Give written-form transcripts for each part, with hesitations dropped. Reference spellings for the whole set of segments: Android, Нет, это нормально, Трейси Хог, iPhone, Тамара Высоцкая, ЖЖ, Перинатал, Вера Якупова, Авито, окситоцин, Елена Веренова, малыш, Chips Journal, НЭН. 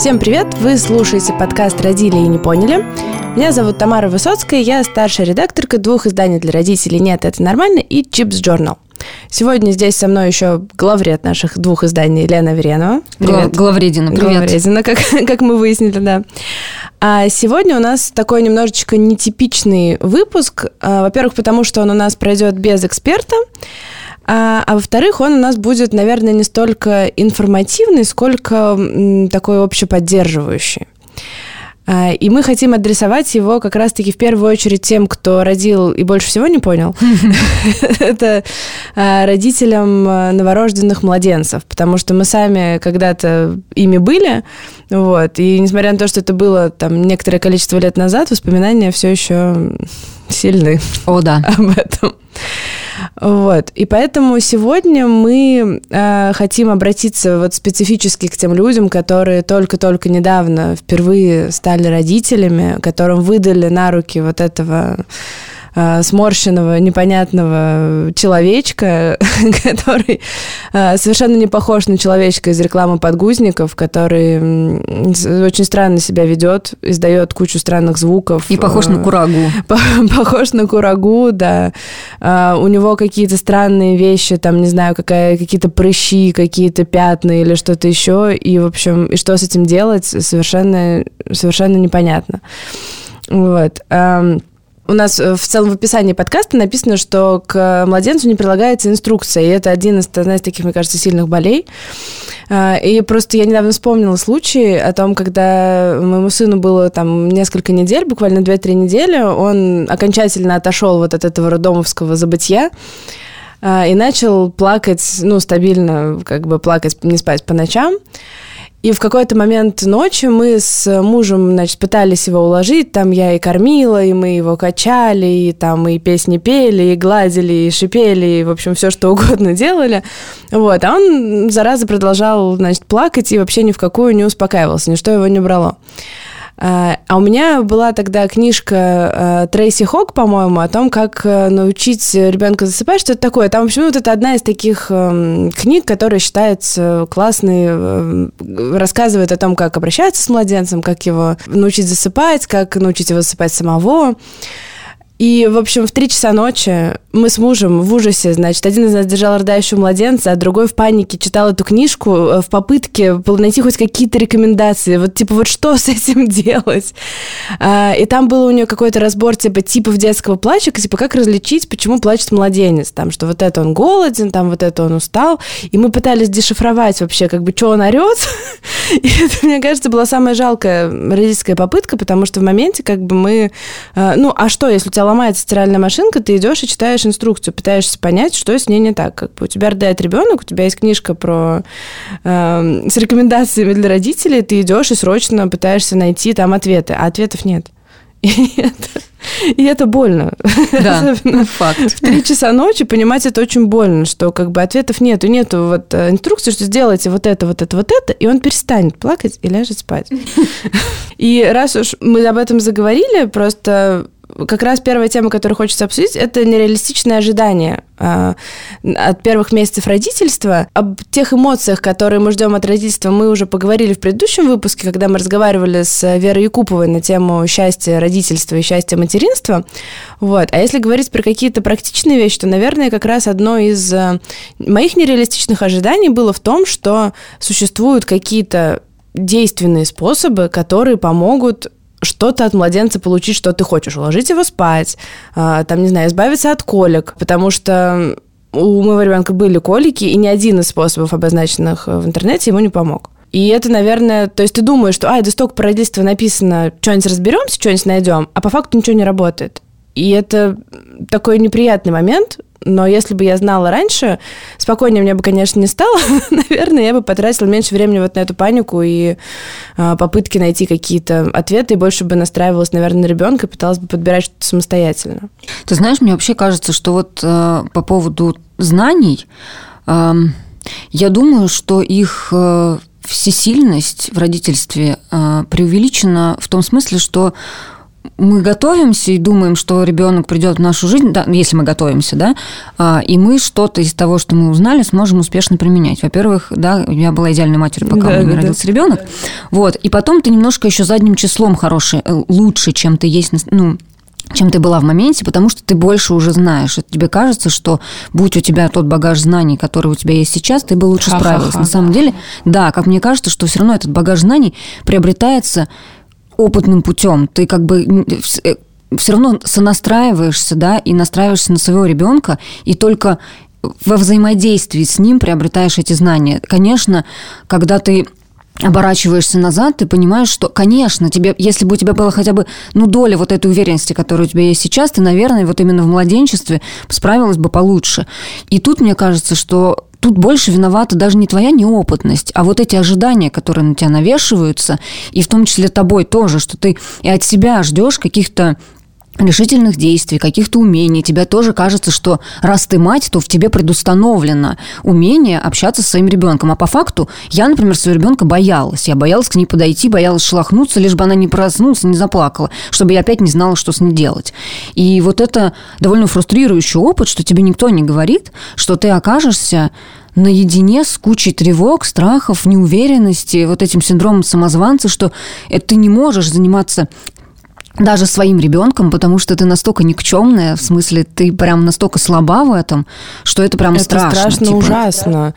Всем привет! Вы слушаете подкаст «Родили и не поняли». Меня зовут Тамара Высоцкая, я старшая редакторка двух изданий для родителей «Нет, это нормально» и Chips Journal. Сегодня здесь со мной еще главред наших двух изданий Елена Веренова. Привет. Главредина, привет. Главредина, как мы выяснили, да. А сегодня у нас такой немножечко нетипичный выпуск. Во-первых, потому что он у нас пройдет без эксперта. А во-вторых, он у нас будет, наверное, не столько информативный, сколько такой общеподдерживающий. И мы хотим адресовать его как раз-таки в первую очередь тем, кто родил и больше всего не понял. Это родителям новорожденных младенцев, потому что мы сами когда-то ими были, вот, и несмотря на то, что это было там некоторое количество лет назад, воспоминания все еще сильны. О, да. Об этом. Вот. И поэтому сегодня мы хотим обратиться вот специфически к тем людям, которые только-только недавно впервые стали родителями, которым выдали на руки вот этого сморщенного, непонятного человечка, который совершенно не похож на человечка из рекламы подгузников, который очень странно себя ведет, издает кучу странных звуков. И похож на курагу. Похож на курагу, да. У него какие-то странные вещи, там, не знаю, какие-то прыщи, какие-то пятна или что-то еще. И, в общем, и что с этим делать, совершенно непонятно. Вот. У нас в целом в описании подкаста написано, что к младенцу не прилагается инструкция, и это одна из таких, мне кажется, сильных болей. И просто я недавно вспомнила случай о том, когда моему сыну было там несколько недель, буквально 2-3 недели, он окончательно отошел вот от этого роддомовского забытья и начал плакать, ну, стабильно, как бы плакать, не спать по ночам. И в какой-то момент ночи мы с мужем, значит, пытались его уложить, там я и кормила, и мы его качали, и там и песни пели, и гладили, и шипели, и, в общем, все что угодно делали, вот, а он, зараза, продолжал, значит, плакать и вообще ни в какую не успокаивался, ничто его не брало. А у меня была тогда книжка Трейси Хог, по-моему, о том, как научить ребенка засыпать, что это такое. Там, в общем, вот это одна из таких книг, которая считается классной, рассказывает о том, как обращаться с младенцем, как его научить засыпать, как научить его засыпать самого. И, в общем, в 3 часа ночи мы с мужем в ужасе, значит, один из нас держал рыдающего младенца, а другой в панике читал эту книжку в попытке найти хоть какие-то рекомендации, вот типа вот что с этим делать. И там был у нее какой-то разбор типа типов детского плача, типа как различить, почему плачет младенец, там, что вот это он голоден, там вот это он устал. И мы пытались дешифровать вообще, как бы, что он орет. И это, мне кажется, была самая жалкая родительская попытка, потому что в моменте как бы мы... Ну, а что, если у тебя ломается стиральная машинка, ты идешь и читаешь инструкцию, пытаешься понять, что с ней не так. Как бы у тебя рыдает ребенок, у тебя есть книжка с рекомендациями для родителей, ты идешь и срочно пытаешься найти там ответы, а ответов нет. И это больно. Да, факт. В 3 часа ночи понимать это очень больно, что как бы ответов нету. Нету вот инструкции, что сделайте вот это, вот это, вот это, и он перестанет плакать и ляжет спать. И раз уж мы об этом заговорили, просто... Как раз первая тема, которую хочется обсудить, это нереалистичные ожидания от первых месяцев родительства. Об тех эмоциях, которые мы ждем от родительства, мы уже поговорили в предыдущем выпуске, когда мы разговаривали с Верой Якуповой на тему счастья родительства и счастья материнства. Вот. А если говорить про какие-то практичные вещи, то, наверное, как раз одно из моих нереалистичных ожиданий было в том, что существуют какие-то действенные способы, которые помогут что-то от младенца получить, что ты хочешь. Уложить его спать, там, не знаю, избавиться от колик, потому что у моего ребенка были колики, и ни один из способов, обозначенных в интернете, ему не помог. И это, наверное... То есть ты думаешь, что да столько про родительство написано, что-нибудь разберемся, что-нибудь найдем, а по факту ничего не работает. И это такой неприятный момент, но если бы я знала раньше, спокойнее мне бы, конечно, не стало. Наверное, я бы потратила меньше времени вот на эту панику и попытки найти какие-то ответы, и больше бы настраивалась, наверное, на ребенка и пыталась бы подбирать что-то самостоятельно. Ты знаешь, мне вообще кажется, что вот по поводу знаний, я думаю, что их всесильность в родительстве преувеличена в том смысле, что мы готовимся и думаем, что ребенок придет в нашу жизнь, да, если мы готовимся, да, и мы что-то из того, что мы узнали, сможем успешно применять. Во-первых, да, я была идеальной матерью, пока у меня родился ребенок. Вот. И потом ты немножко еще задним числом хороший, лучше, чем ты есть, ну, чем ты была в моменте, потому что ты больше уже знаешь. И тебе кажется, что будь у тебя тот багаж знаний, который у тебя есть сейчас, ты бы лучше справилась. На самом деле, да, как мне кажется, что все равно этот багаж знаний приобретается опытным путем. Ты как бы все равно сонастраиваешься, да, и настраиваешься на своего ребенка, и только во взаимодействии с ним приобретаешь эти знания. Конечно, когда ты оборачиваешься назад, ты понимаешь, что, конечно, тебе, если бы у тебя была хотя бы, ну, доля вот этой уверенности, которая у тебя есть сейчас, ты, наверное, вот именно в младенчестве справилась бы получше. И тут, мне кажется, что тут больше виновата даже не твоя неопытность, а вот эти ожидания, которые на тебя навешиваются, и в том числе тобой тоже, что ты и от себя ждешь каких-то решительных действий, каких-то умений. Тебе тоже кажется, что раз ты мать, то в тебе предустановлено умение общаться со своим ребенком. А по факту я, например, своего ребенка боялась. Я боялась к ней подойти, боялась шелохнуться, лишь бы она не проснулась, не заплакала, чтобы я опять не знала, что с ней делать. И вот это довольно фрустрирующий опыт, что тебе никто не говорит, что ты окажешься наедине с кучей тревог, страхов, неуверенности, вот этим синдромом самозванца, что ты не можешь заниматься даже своим ребенком, потому что ты настолько никчемная, в смысле, ты прям настолько слаба в этом, что это прям страшно. Это страшно, типа, ужасно.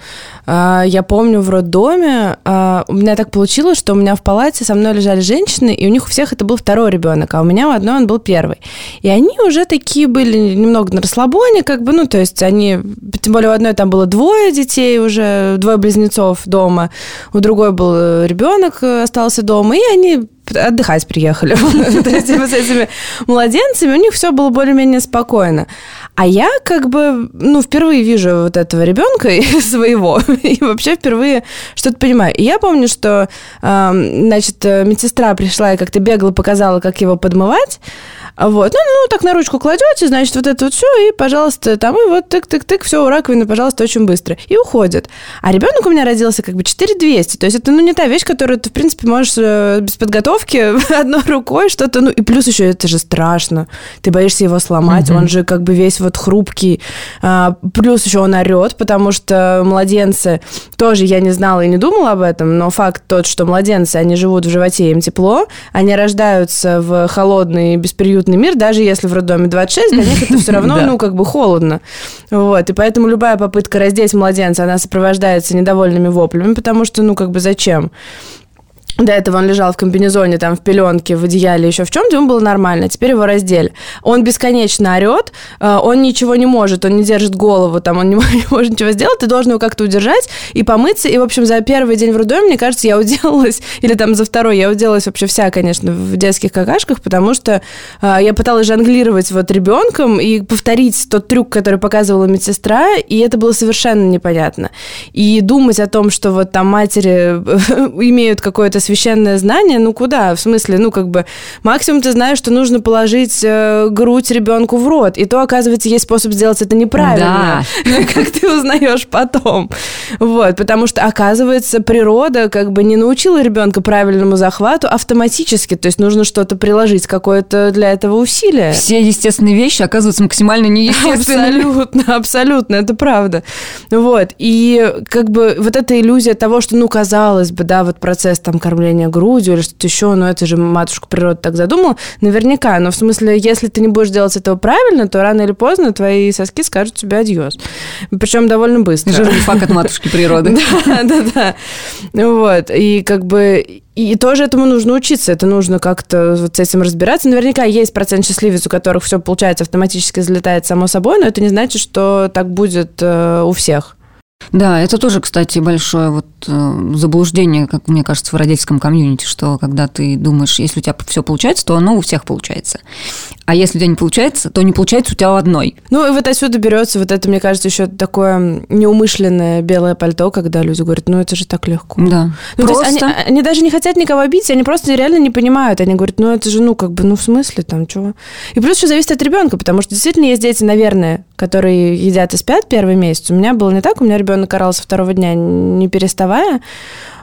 Да? Я помню, в роддоме у меня так получилось, что у меня в палате со мной лежали женщины, и у них у всех это был второй ребенок, а у меня у одной он был первый. И они уже такие были немного на расслабоне, как бы, ну, то есть они, тем более у одной там было двое детей уже, двое близнецов дома, у другой был ребенок, остался дома, и они отдыхать приехали. То есть с этими младенцами у них все было более-менее спокойно. А я как бы, ну, впервые вижу вот этого ребенка своего и вообще впервые что-то понимаю. И я помню, что, значит, медсестра пришла и как-то бегло показала, как его подмывать. Вот. Ну, так на ручку кладете, значит, вот это вот все, и, пожалуйста, там, и вот тык-тык-тык, все, у раковины, пожалуйста, очень быстро. И уходит. А ребенок у меня родился как бы 4200. То есть это, ну, не та вещь, которую ты, в принципе, можешь без подготовки одной рукой что-то, ну, и плюс еще это же страшно. Ты боишься его сломать, он же как бы весь вот хрупкий. Плюс еще он орет, потому что младенцы, тоже я не знала и не думала об этом, но факт тот, что младенцы, они живут в животе, им тепло, они рождаются в холодный, бесприютный мир, даже если в роддоме 26, для них это все равно, ну, как бы холодно. Вот, и поэтому любая попытка раздеть младенца, она сопровождается недовольными воплями, потому что, ну, как бы зачем? До этого он лежал в комбинезоне, там, в пеленке, в одеяле, еще в чем-то, ему было нормально. Теперь его раздели. Он бесконечно орет, он ничего не может, он не держит голову, там, он не может ничего сделать, ты должен его как-то удержать и помыться. И, в общем, за первый день в роддоме, мне кажется, я уделалась, или там за второй, я уделалась вообще вся, конечно, в детских какашках, потому что я пыталась жонглировать вот ребенком и повторить тот трюк, который показывала медсестра, и это было совершенно непонятно. И думать о том, что вот там матери имеют какое-то священное знание, ну куда? В смысле, ну как бы максимум ты знаешь, что нужно положить грудь ребенку в рот, и то, оказывается, есть способ сделать это неправильно, да. Как ты узнаешь потом. Вот, потому что, оказывается, природа как бы не научила ребенка правильному захвату автоматически, то есть нужно что-то приложить, какое-то для этого усилие. Все естественные вещи оказываются максимально неестественными. Абсолютно, абсолютно, это правда. Вот, и как бы вот эта иллюзия того, что, ну, казалось бы, да, вот процесс там кормление грудью или что-то еще, но это же матушка природа так задумала, наверняка. Но в смысле, если ты не будешь делать этого правильно, то рано или поздно твои соски скажут тебе адьёс. Причем довольно быстро. Жирный факт от матушки природы. Да. Вот. И как бы... И тоже этому нужно учиться, это нужно как-то вот с этим разбираться. Наверняка есть процент счастливец, у которых все получается автоматически, взлетает само собой, но это не значит, что так будет у всех. Да, это тоже, кстати, большое вот заблуждение, как мне кажется, в родительском комьюнити, что когда ты думаешь, если у тебя все получается, то оно у всех получается. А если у тебя не получается, то не получается у тебя у одной. Ну, и вот отсюда берется вот это, мне кажется, еще такое неумышленное белое пальто, когда люди говорят, ну, это же так легко. Да. Ну, просто... то есть они даже не хотят никого обидеть, они просто реально не понимают. Они говорят, ну, это же, ну, как бы, ну, в смысле там, чего? И плюс еще зависит от ребенка, потому что действительно есть дети, наверное, которые едят и спят первый месяц. У меня было не так, у меня ребенок орал со второго дня, не переставая.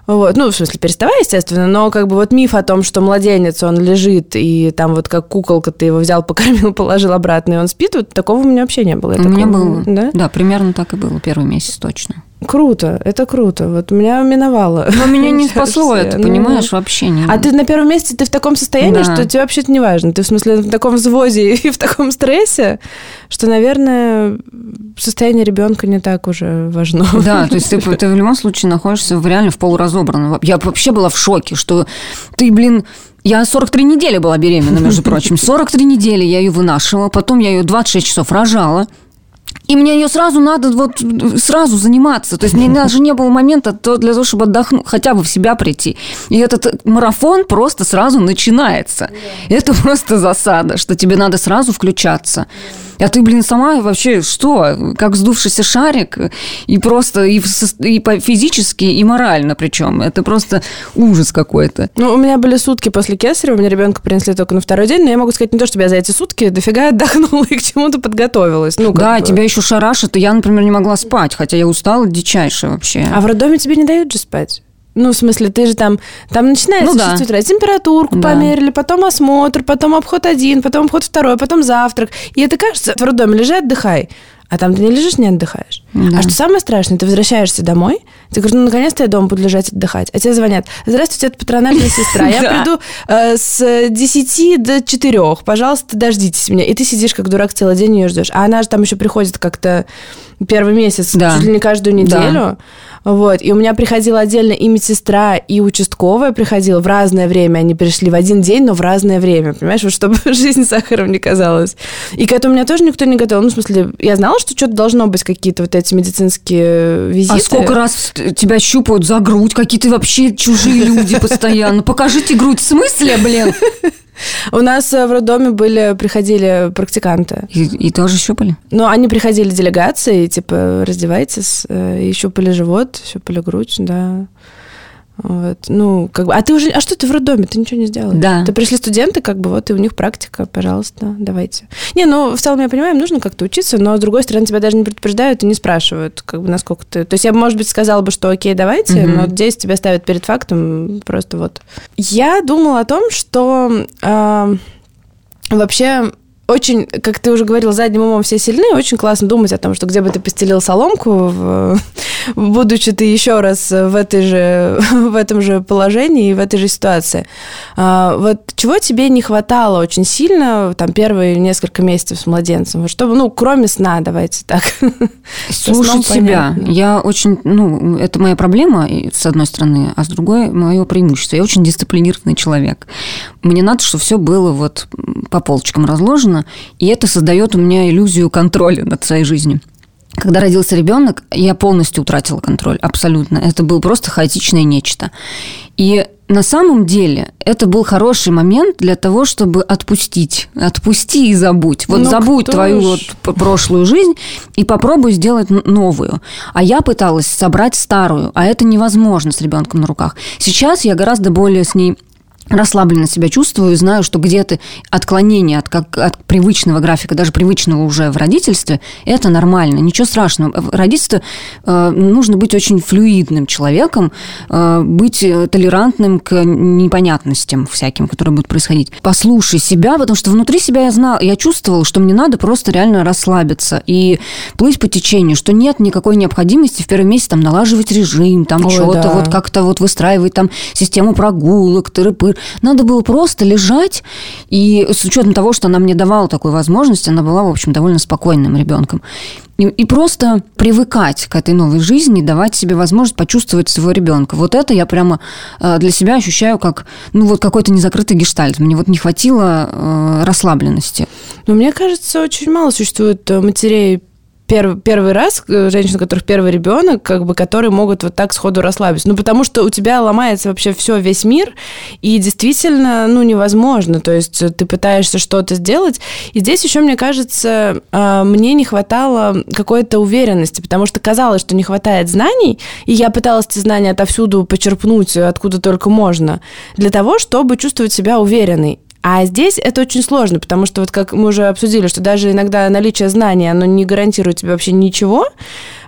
Вот. Ну, в смысле, переставая, естественно, но как бы вот миф о том, что младенец, он лежит, и там вот как куколка, ты его взял, покормил, положил обратно, и он спит, вот такого у меня вообще не было. У меня было, да, примерно так и было, первый месяц точно. Круто, это круто. Вот меня миновало. Но меня не спасло это, понимаешь, вообще не. А ты на первом месте, ты в таком состоянии, что тебе вообще-то не важно. Ты, в смысле, в таком взводе и в таком стрессе, что, наверное, состояние ребенка не так уже важно. Да, то есть ты в любом случае находишься реально в полуразобранном. Я вообще была в шоке, что ты, блин... Я 43 недели была беременна, между прочим. 43 недели я ее вынашивала, потом я ее 26 часов рожала. И мне ее сразу надо вот сразу заниматься. То есть, мне даже не было момента для того, чтобы отдохнуть, хотя бы в себя прийти. И этот марафон просто сразу начинается. Это просто засада, что тебе надо сразу включаться. А ты, блин, сама вообще что? Как сдувшийся шарик. И просто и физически, и морально причем. Это просто ужас какой-то. Ну, у меня были сутки после кесарева. Мне ребенка принесли только на второй день. Но я могу сказать не то, чтобы я за эти сутки дофига отдохнула и к чему-то подготовилась. Ну, да, бы. Тебя еще шарашит. И я, например, не могла спать. Хотя я устала дичайше вообще. А в роддоме тебе не дают же спать? Ну, в смысле, ты же там начинается чувствовать температурку, померили, потом осмотр, потом обход один, потом обход второй, потом завтрак. И это кажется, в роддоме лежи, отдыхай. А там ты не лежишь, не отдыхаешь. Да. А что самое страшное, ты возвращаешься домой, ты говоришь, ну, наконец-то я дома буду лежать, отдыхать. А тебе звонят, здравствуйте, это патрональная сестра, я приду с 10 до 4, пожалуйста, дождитесь меня. И ты сидишь как дурак целый день ее ждешь. А она же там еще приходит как-то первый месяц, чуть ли не каждую неделю. Вот. И у меня приходила отдельно и медсестра, и участковая приходила в разное время. Они пришли в один день, но в разное время, понимаешь, вот чтобы жизнь сахаром не казалась. И к этому меня тоже никто не готовил. Ну, в смысле, я знала, что что-то должно быть, какие-то вот эти медицинские визиты. А сколько раз тебя щупают за грудь, какие-то вообще чужие люди постоянно. Покажите грудь, в смысле, блин? У нас в роддоме приходили практиканты. И тоже щупали? Ну, они приходили делегации, типа, раздевайтесь, и щупали живот, щупали грудь, да. Вот. Ну, как бы. А ты уже. А что ты в роддоме? Ты ничего не сделала. Да. Ты пришли студенты, как бы вот, и у них практика, пожалуйста, давайте. Не, ну в целом я понимаю, нужно как-то учиться, но с другой стороны, тебя даже не предупреждают и не спрашивают, как бы насколько ты. То есть я бы, может быть, сказала бы, что окей, давайте, но здесь тебя ставят перед фактом. Просто вот. Я думала о том, что вообще. Очень, как ты уже говорил, задним умом все сильны. Очень классно думать о том, что где бы ты постелил соломку, будучи ты еще раз в этом же положении и в этой же ситуации. Вот чего тебе не хватало очень сильно там первые несколько месяцев с младенцем? Чтобы, ну, кроме сна, давайте так. Слушать себя. Я очень, ну, это моя проблема, с одной стороны, а с другой, мое преимущество. Я очень дисциплинированный человек. Мне надо, чтобы все было вот по полочкам разложено. И это создает у меня иллюзию контроля над своей жизнью. Когда родился ребенок, я полностью утратила контроль, абсолютно. Это было просто хаотичное нечто. И на самом деле это был хороший момент для того, чтобы отпустить. Отпусти и забудь. Вот забудь твою вот прошлую жизнь и попробуй сделать новую. А я пыталась собрать старую, а это невозможно с ребенком на руках. Сейчас я гораздо более с ней... расслабленно себя чувствую, знаю, что где-то отклонение от привычного графика, даже привычного уже в родительстве, это нормально, ничего страшного. В родительстве нужно быть очень флюидным человеком, быть толерантным к непонятностям всяким, которые будут происходить. Послушай себя, потому что внутри себя я знала, я чувствовала, что мне надо просто реально расслабиться и плыть по течению, что нет никакой необходимости в первый месяц там налаживать режим, там что-то вот как-то вот выстраивать там систему прогулок, тыры-пыры. Надо было просто лежать, и с учетом того, что она мне давала такую возможность, она была, в общем, довольно спокойным ребенком. И просто привыкать к этой новой жизни, давать себе возможность почувствовать своего ребенка. Вот это я прямо для себя ощущаю как, ну, вот какой-то незакрытый гештальт. Мне вот не хватило расслабленности. Но мне кажется, очень мало существует матерей, первый раз, женщин, у которых первый ребенок, как бы, которые могут вот так сходу расслабиться. Ну, потому что у тебя ломается вообще все, весь мир, и действительно, ну, невозможно. То есть ты пытаешься что-то сделать. И здесь еще, мне кажется, мне не хватало какой-то уверенности, потому что казалось, что не хватает знаний, и я пыталась эти знания отовсюду почерпнуть, откуда только можно, для того, чтобы чувствовать себя уверенной. А здесь это очень сложно, потому что, вот как мы уже обсудили, что даже иногда наличие знаний, оно не гарантирует тебе вообще ничего,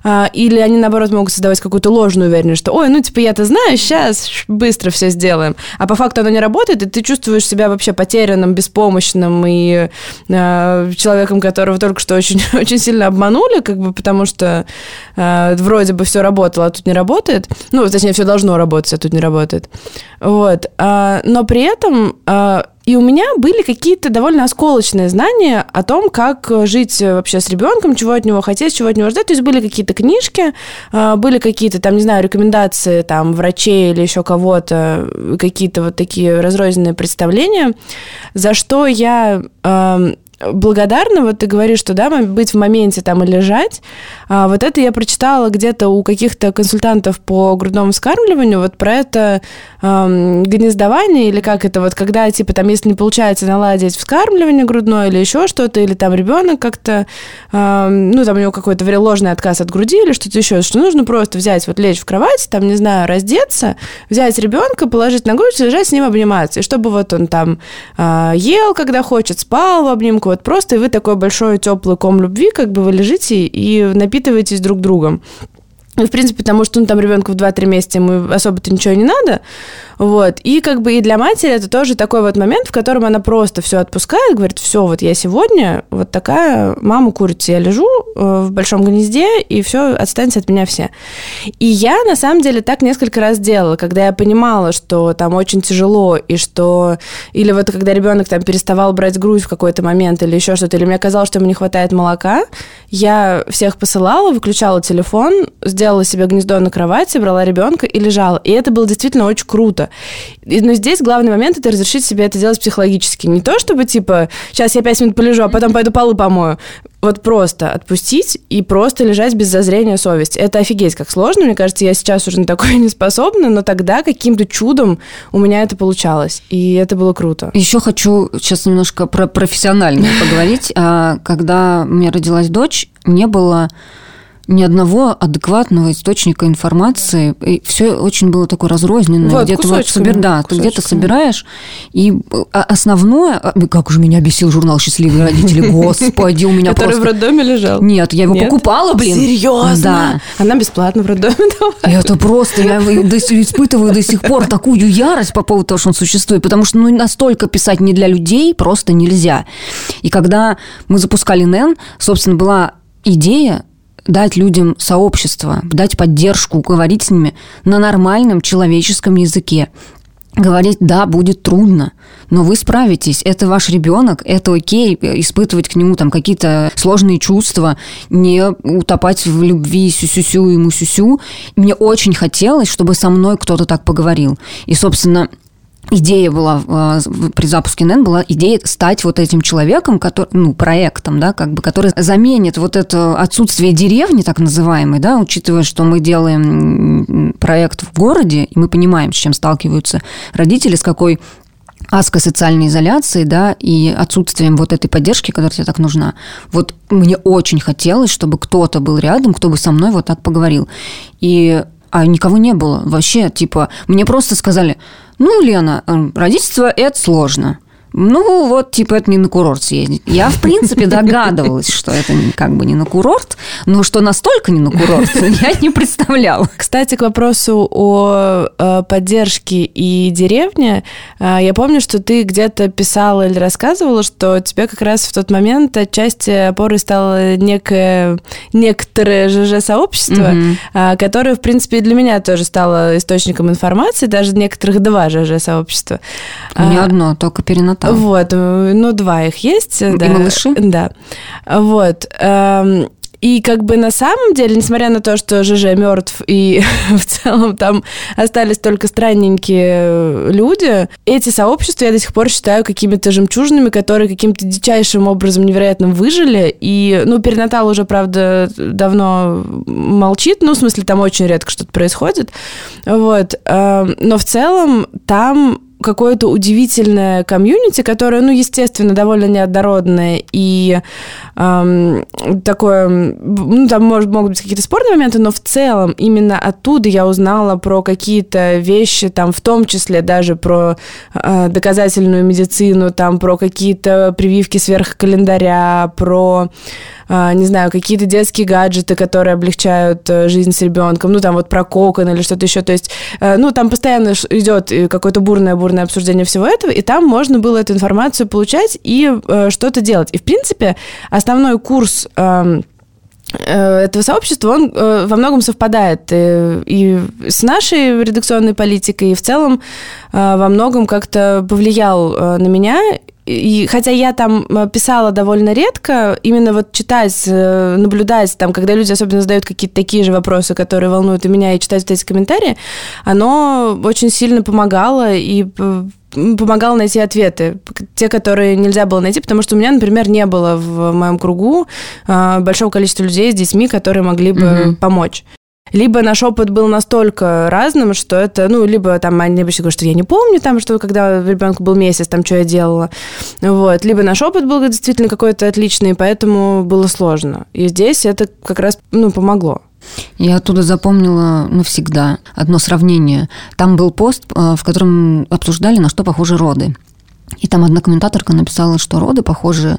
Или они, наоборот, могут создавать какую-то ложную уверенность, что, ой, ну, типа, я-то знаю, сейчас быстро все сделаем. А по факту оно не работает, и ты чувствуешь себя вообще потерянным, беспомощным и человеком, которого только что очень, очень сильно обманули, как бы, потому что вроде бы все работало, а тут не работает. Ну, точнее, все должно работать, а тут не работает. Вот. Но при этом... И у меня были какие-то довольно осколочные знания о том, как жить вообще с ребенком, чего от него хотеть, чего от него ждать. То есть были какие-то книжки, были какие-то, там, не знаю, рекомендации там, врачей или еще кого-то, какие-то вот такие разрозненные представления, за что я... благодарна, вот ты говоришь, что, да, быть в моменте там и лежать. Вот это я прочитала где-то у каких-то консультантов по грудному вскармливанию, вот про это гнездование, или как это, вот когда, типа, там, если не получается наладить вскармливание грудное или еще что-то, или там ребенок как-то, ну, там у него какой-то ложный отказ от груди или что-то еще, что нужно просто взять, вот лечь в кровать, там, не знаю, раздеться, взять ребенка, положить на грудь, лежать с ним, обниматься, и чтобы вот он там ел, когда хочет, спал в обнимку, вот просто, и вы такой большой теплый ком любви, как бы вы лежите и напитываетесь друг другом. И, в принципе, потому что, ну, там ребенку в 2-3 месяца ему особо-то ничего не надо. Вот. И как бы и для матери это тоже такой вот момент, в котором она просто все отпускает, говорит, все, вот я сегодня вот такая мама-курица, я лежу в большом гнезде, и все, отстаньте от меня все. И я, на самом деле, так несколько раз делала, когда я понимала, что там очень тяжело, и что... Или вот когда ребенок там переставал брать грудь в какой-то момент, или еще что-то, или мне казалось, что ему не хватает молока, я всех посылала, выключала телефон, делала себе гнездо на кровати, брала ребенка и лежала. И это было действительно очень круто. Но здесь главный момент – это разрешить себе это делать психологически. Не то, чтобы, типа, сейчас я 5 минут полежу, а потом пойду полы помою. Вот просто отпустить и просто лежать без зазрения совести. Это офигеть как сложно. Мне кажется, я сейчас уже на такое не способна, но тогда каким-то чудом у меня это получалось. И это было круто. Еще хочу сейчас немножко про профессионально поговорить. Когда у меня родилась дочь, не было... ни одного адекватного источника информации. И все очень было такое разрозненное. Вот, где-то вот да, ты где-то собираешь. И основное... Как же меня бесил журнал «Счастливые родители». Господи, у меня просто... Который в роддоме лежал? Нет, я его покупала, блин. Серьезно? Да. Она бесплатно в роддоме давала. Это просто... Я испытываю до сих пор такую ярость по поводу того, что он существует. Потому что настолько писать не для людей просто нельзя. И когда мы запускали НЭН, собственно, была идея дать людям сообщество, дать поддержку, говорить с ними на нормальном человеческом языке. Говорить, да, будет трудно, но вы справитесь, это ваш ребенок, это окей, испытывать к нему там какие-то сложные чувства, не утопать в любви сю-сю-сю ему сю-сю. Мне очень хотелось, чтобы со мной кто-то так поговорил. И, собственно, идея была при запуске НЭН, была идея стать вот этим человеком, который, ну, проектом, да, как бы, который заменит вот это отсутствие деревни, так называемой, да, учитывая, что мы делаем проект в городе, и мы понимаем, с чем сталкиваются родители, с какой аской социальной изоляции, да, и отсутствием вот этой поддержки, которая тебе так нужна. Вот мне очень хотелось, чтобы кто-то был рядом, кто бы со мной вот так поговорил. А никого не было. Вообще, типа, мне просто сказали, ну, Лена, родительство – это сложно. Ну, вот, типа, это не на курорт съездить. Я, в принципе, догадывалась, что это как бы не на курорт, но что настолько не на курорт, я не представляла. Кстати, к вопросу о поддержке и деревне. Я помню, что ты где-то писала или рассказывала, что тебе как раз в тот момент отчасти опорой стало некоторое ЖЖ-сообщество, которое, в принципе, для меня тоже стало источником информации, даже некоторых два ЖЖ-сообщества. Не одно, только Перинатал. Вот, ну, два их есть. И да. Малыши. Да, вот. И как бы на самом деле, несмотря на то, что ЖЖ мертв, и в целом там остались только странненькие люди, эти сообщества я до сих пор считаю какими-то жемчужинами, которые каким-то дичайшим образом невероятно выжили. И, ну, Перинатал уже, правда, давно молчит, ну, в смысле, там очень редко что-то происходит. Вот. Но в целом там... какое-то удивительное комьюнити, которое, ну, естественно, довольно неоднородное и такое... Ну, там могут быть какие-то спорные моменты, но в целом именно оттуда я узнала про какие-то вещи, там, в том числе даже про доказательную медицину, там, про какие-то прививки сверх календаря, про... не знаю, какие-то детские гаджеты, которые облегчают жизнь с ребенком, ну, там вот про кокон или что-то еще, то есть, ну, там постоянно идет какое-то бурное обсуждение всего этого, и там можно было эту информацию получать и что-то делать. И, в принципе, основной курс этого сообщества, он во многом совпадает и с нашей редакционной политикой, и в целом во многом как-то повлиял на меня. И хотя я там писала довольно редко, именно вот читать, наблюдать, там, когда люди особенно задают какие-то такие же вопросы, которые волнуют и меня, и читать вот эти комментарии, оно очень сильно помогало и помогало найти ответы, те, которые нельзя было найти, потому что у меня, например, не было в моем кругу большого количества людей с детьми, которые могли бы помочь. Либо наш опыт был настолько разным, что это, ну, либо там они обычно говорят, что я не помню, там, что когда ребенку был месяц, там, что я делала. Вот. Либо наш опыт был действительно какой-то отличный, поэтому было сложно. И здесь это как раз, ну, помогло. Я оттуда запомнила навсегда одно сравнение. Там был пост, в котором обсуждали, на что похожи роды. И там одна комментаторка написала, что роды похожи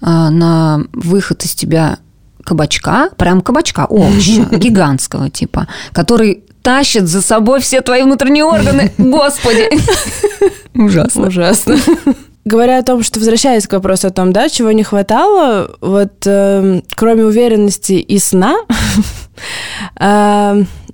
на выход из тебя кабачка, прям кабачка, овоща, гигантского типа, который тащит за собой все твои внутренние органы. Господи! Ужасно. Ужасно. Говоря о том, что, возвращаясь к вопросу о том, да, чего не хватало, вот кроме уверенности и сна,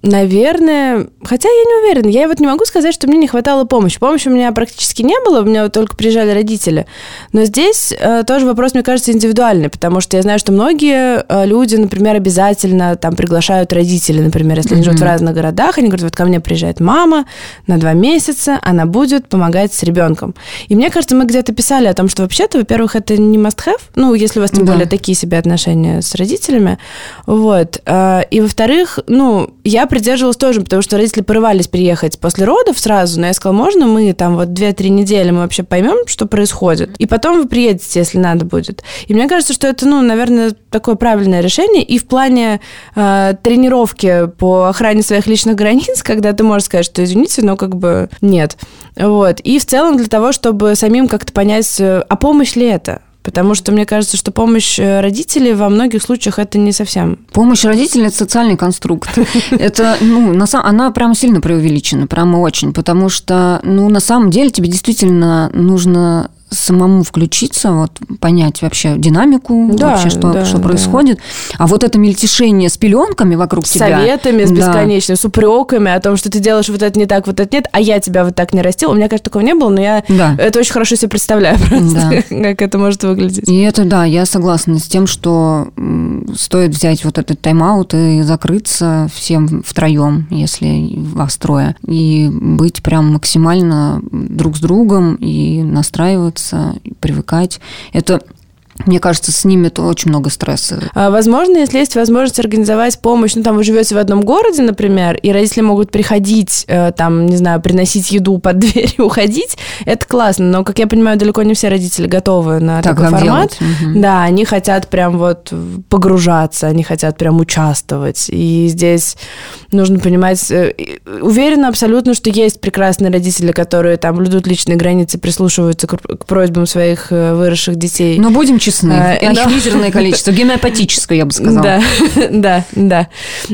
наверное, хотя я не уверена, я вот не могу сказать, что мне не хватало помощи. Помощи у меня практически не было, у меня вот только приезжали родители. Но здесь тоже вопрос, мне кажется, индивидуальный, потому что я знаю, что многие люди, например, обязательно там приглашают родителей, например, если они живут в разных городах, они говорят, вот ко мне приезжает мама на 2 месяца, она будет помогать с ребенком. И мне кажется, мы где-то писали о том, что вообще-то, во-первых, это не must-have, ну, если у вас, тем более, такие себе отношения с родителями. Вот. И, во-вторых, ну, я придерживалась тоже, потому что родители порывались приехать после родов сразу, но я сказала, можно мы там вот 2-3 недели мы вообще поймем, что происходит, и потом вы приедете, если надо будет. И мне кажется, что это, ну, наверное, такое правильное решение, и в плане тренировки по охране своих личных границ, когда ты можешь сказать, что извините, но как бы нет. Вот. И в целом для того, чтобы самим как-то понять, а помощь ли это? Потому что мне кажется, что помощь родителей во многих случаях это не совсем. Помощь родителей – это социальный конструкт. Это, ну, она прям сильно преувеличена, прямо очень. Потому что, ну, на самом деле тебе действительно нужно самому включиться, вот, понять вообще динамику, да, вообще, что происходит. Да. А вот это мельтешение с пеленками вокруг с тебя. С советами, с бесконечными, с упреками о том, что ты делаешь вот это не так, вот это нет, а я тебя вот так не растил. У меня, конечно, такого не было, но я это очень хорошо себе представляю просто, как это может выглядеть. И это, да, я согласна с тем, что стоит взять вот этот тайм-аут и закрыться всем втроем, если вас трое, и быть прям максимально друг с другом и настраиваться, привыкать. Это, мне кажется, снимет очень много стресса. Возможно, если есть возможность организовать помощь, ну, там вы живете в одном городе, например, и родители могут приходить, там, не знаю, приносить еду под дверь и уходить, это классно, но, как я понимаю, далеко не все родители готовы на такой формат. Да, они хотят прям вот погружаться, они хотят прям участвовать, и здесь нужно понимать, уверена абсолютно, что есть прекрасные родители, которые там блюдут личные границы, прислушиваются к просьбам своих выросших детей. Но будем честны, мизерное количество, гомеопатическое, я бы сказала. Да.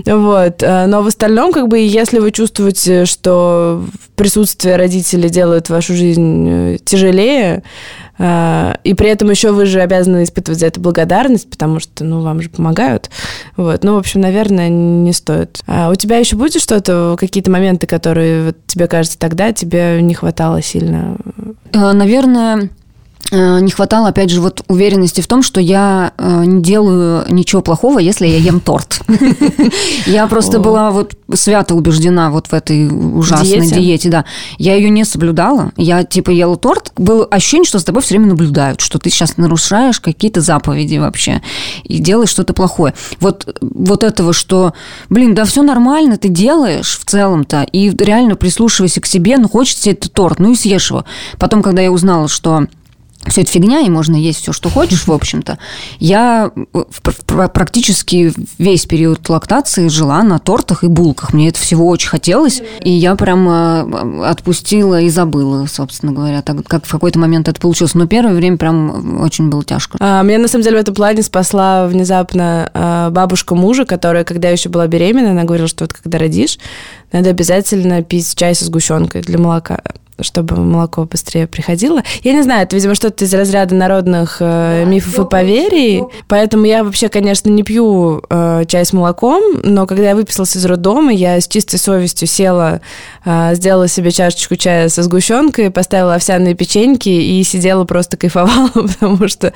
Вот. Но в остальном, как бы, если вы чувствуете, что присутствие родителей делает вашу жизнь тяжелее, и при этом еще вы же обязаны испытывать за это благодарность, потому что, ну, вам же помогают. Вот. Ну, в общем, наверное, не стоит. А у тебя еще будет что-то, какие-то моменты, которые вот, тебе кажется тогда, тебе не хватало сильно? Наверное, не хватало, опять же, вот уверенности в том, что я не делаю ничего плохого, если я ем торт. Я просто была вот свято убеждена вот в этой ужасной диете, да. Я ее не соблюдала. Я типа ела торт. Было ощущение, что за тобой все время наблюдают, что ты сейчас нарушаешь какие-то заповеди вообще и делаешь что-то плохое. Вот этого, что, блин, да все нормально, ты делаешь в целом-то, и реально прислушивайся к себе, ну, хочешь себе этот торт, ну, и съешь его. Потом, когда я узнала, что все это фигня, и можно есть все, что хочешь, в общем-то. Я практически весь период лактации жила на тортах и булках. Мне это всего очень хотелось, и я прям отпустила и забыла, собственно говоря, так как в какой-то момент это получилось. Но первое время прям очень было тяжко. Меня, на самом деле, в этом плане спасла внезапно бабушка мужа, которая, когда я еще была беременна, она говорила, что вот когда родишь, надо обязательно пить чай со сгущенкой для молока, чтобы молоко быстрее приходило. Я не знаю, это, видимо, что-то из разряда народных мифов и поверий. Поэтому я вообще, конечно, не пью чай с молоком, но когда я выписалась из роддома, я с чистой совестью села, сделала себе чашечку чая со сгущенкой, поставила овсяные печеньки и сидела просто кайфовала, потому что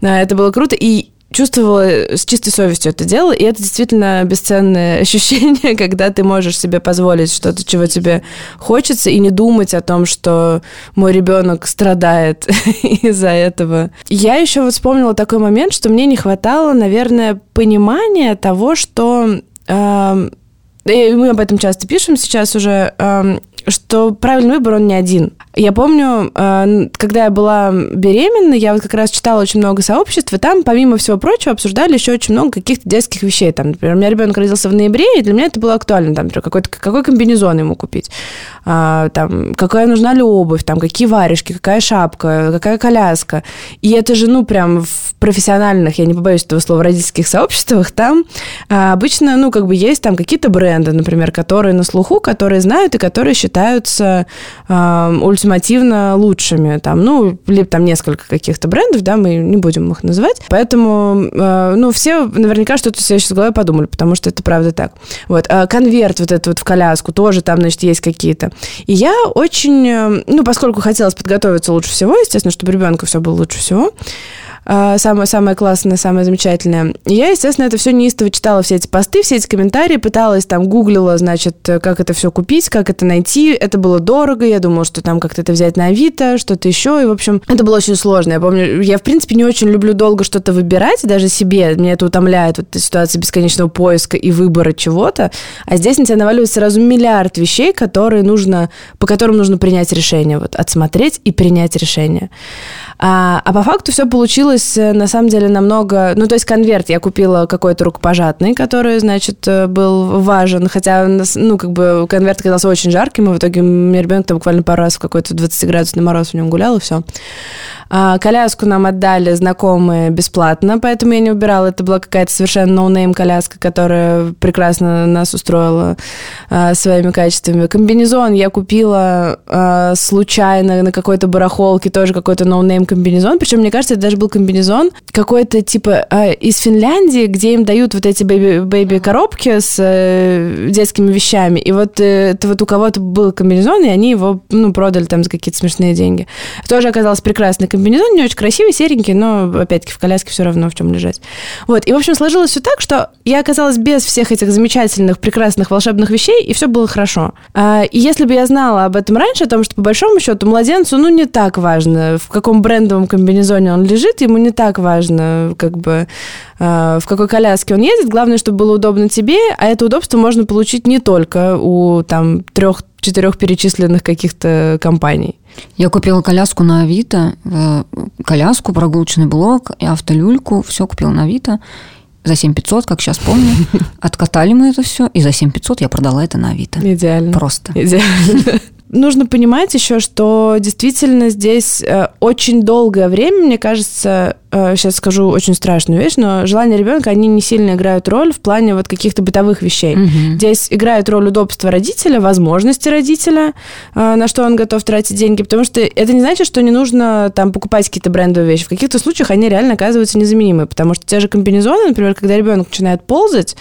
это было круто. И чувствовала с чистой совестью это дело, и это действительно бесценное ощущение, когда ты можешь себе позволить что-то, чего тебе хочется, и не думать о том, что мой ребенок страдает из-за этого. Я еще вот вспомнила такой момент, что мне не хватало, наверное, понимания того, что... мы об этом часто пишем сейчас уже... что правильный выбор, он не один. Я помню, когда я была беременна, я вот как раз читала очень много сообществ, и там, помимо всего прочего, обсуждали еще очень много каких-то детских вещей. Там, например, у меня ребенок родился в ноябре, и для меня это было актуально. Там, например, какой комбинезон ему купить, там, какая нужна ли обувь, там, какие варежки, какая шапка, какая коляска. И это же, ну, прям в профессиональных, я не побоюсь этого слова, родительских сообществах, там обычно, ну, как бы есть там какие-то бренды, например, которые на слуху, которые знают и которые считаются ультимативно лучшими. Там, ну, либо там несколько каких-то брендов, да, мы не будем их называть. Поэтому, ну, все наверняка что-то себе сейчас в голове подумали, потому что это правда так. Вот. А конверт вот этот вот в коляску тоже там, значит, есть какие-то. И я очень, ну, поскольку хотелось подготовиться лучше всего, естественно, чтобы ребенку все было лучше всего, самое классное, самое замечательное. И я, естественно, это все неистово читала, все эти посты, все эти комментарии, пыталась там, гуглила, значит, как это все купить, как это найти. Это было дорого, я думала, что там как-то это взять на Авито, что-то еще, и, в общем, это было очень сложно. Я помню, я, в принципе, не очень люблю долго что-то выбирать, даже себе, меня это утомляет, вот эта ситуация бесконечного поиска и выбора чего-то, а здесь на тебя наваливается сразу миллиард вещей, которые нужно, по которым нужно принять решение, вот, отсмотреть и принять решение. А по факту все получилось на самом деле намного... Ну, то есть конверт я купила какой-то рукопожатный, который, значит, был важен, хотя, ну, как бы конверт оказался очень жарким, и в итоге у меня ребенок там буквально пару раз в какой-то 20-градусный мороз в нем гулял, и все. Коляску нам отдали знакомые бесплатно, поэтому я не убирала. Это была какая-то совершенно ноунейм коляска, которая прекрасно нас устроила своими качествами. Комбинезон я купила случайно на какой-то барахолке, тоже какой-то ноунейм комбинезон, причем, мне кажется, это даже был комбинезон какой-то типа из Финляндии, где им дают вот эти бэйби-коробки с детскими вещами. И вот это вот у кого-то был комбинезон, и они его, ну, продали там за какие-то смешные деньги. Тоже оказался прекрасный комбинезон, не очень красивый, серенький, но, опять-таки, в коляске все равно в чем лежать. Вот. И, в общем, сложилось все так, что я оказалась без всех этих замечательных, прекрасных, волшебных вещей, и все было хорошо. И если бы я знала об этом раньше, о том, что, по большому счету, младенцу, ну, не так важно, в каком брендовом комбинезоне он лежит, ему не так важно, как бы, в какой коляске он ездит. Главное, чтобы было удобно тебе, а это удобство можно получить не только у там 3-4 перечисленных каких-то компаний. Я купила коляску на Авито, коляску, прогулочный блок, и автолюльку, все купила на Авито. За 7500, как сейчас помню. Откатали мы это все, и за 7500 я продала это на Авито. Идеально. Просто. Идеально. Нужно понимать еще, что действительно здесь очень долгое время, мне кажется, сейчас скажу очень страшную вещь, но желания ребенка, они не сильно играют роль в плане вот каких-то бытовых вещей. Угу. Здесь играют роль удобства родителя, возможности родителя, на что он готов тратить деньги, потому что это не значит, что не нужно там покупать какие-то брендовые вещи. В каких-то случаях они реально оказываются незаменимы, потому что те же комбинезоны, например, когда ребенок начинает ползать,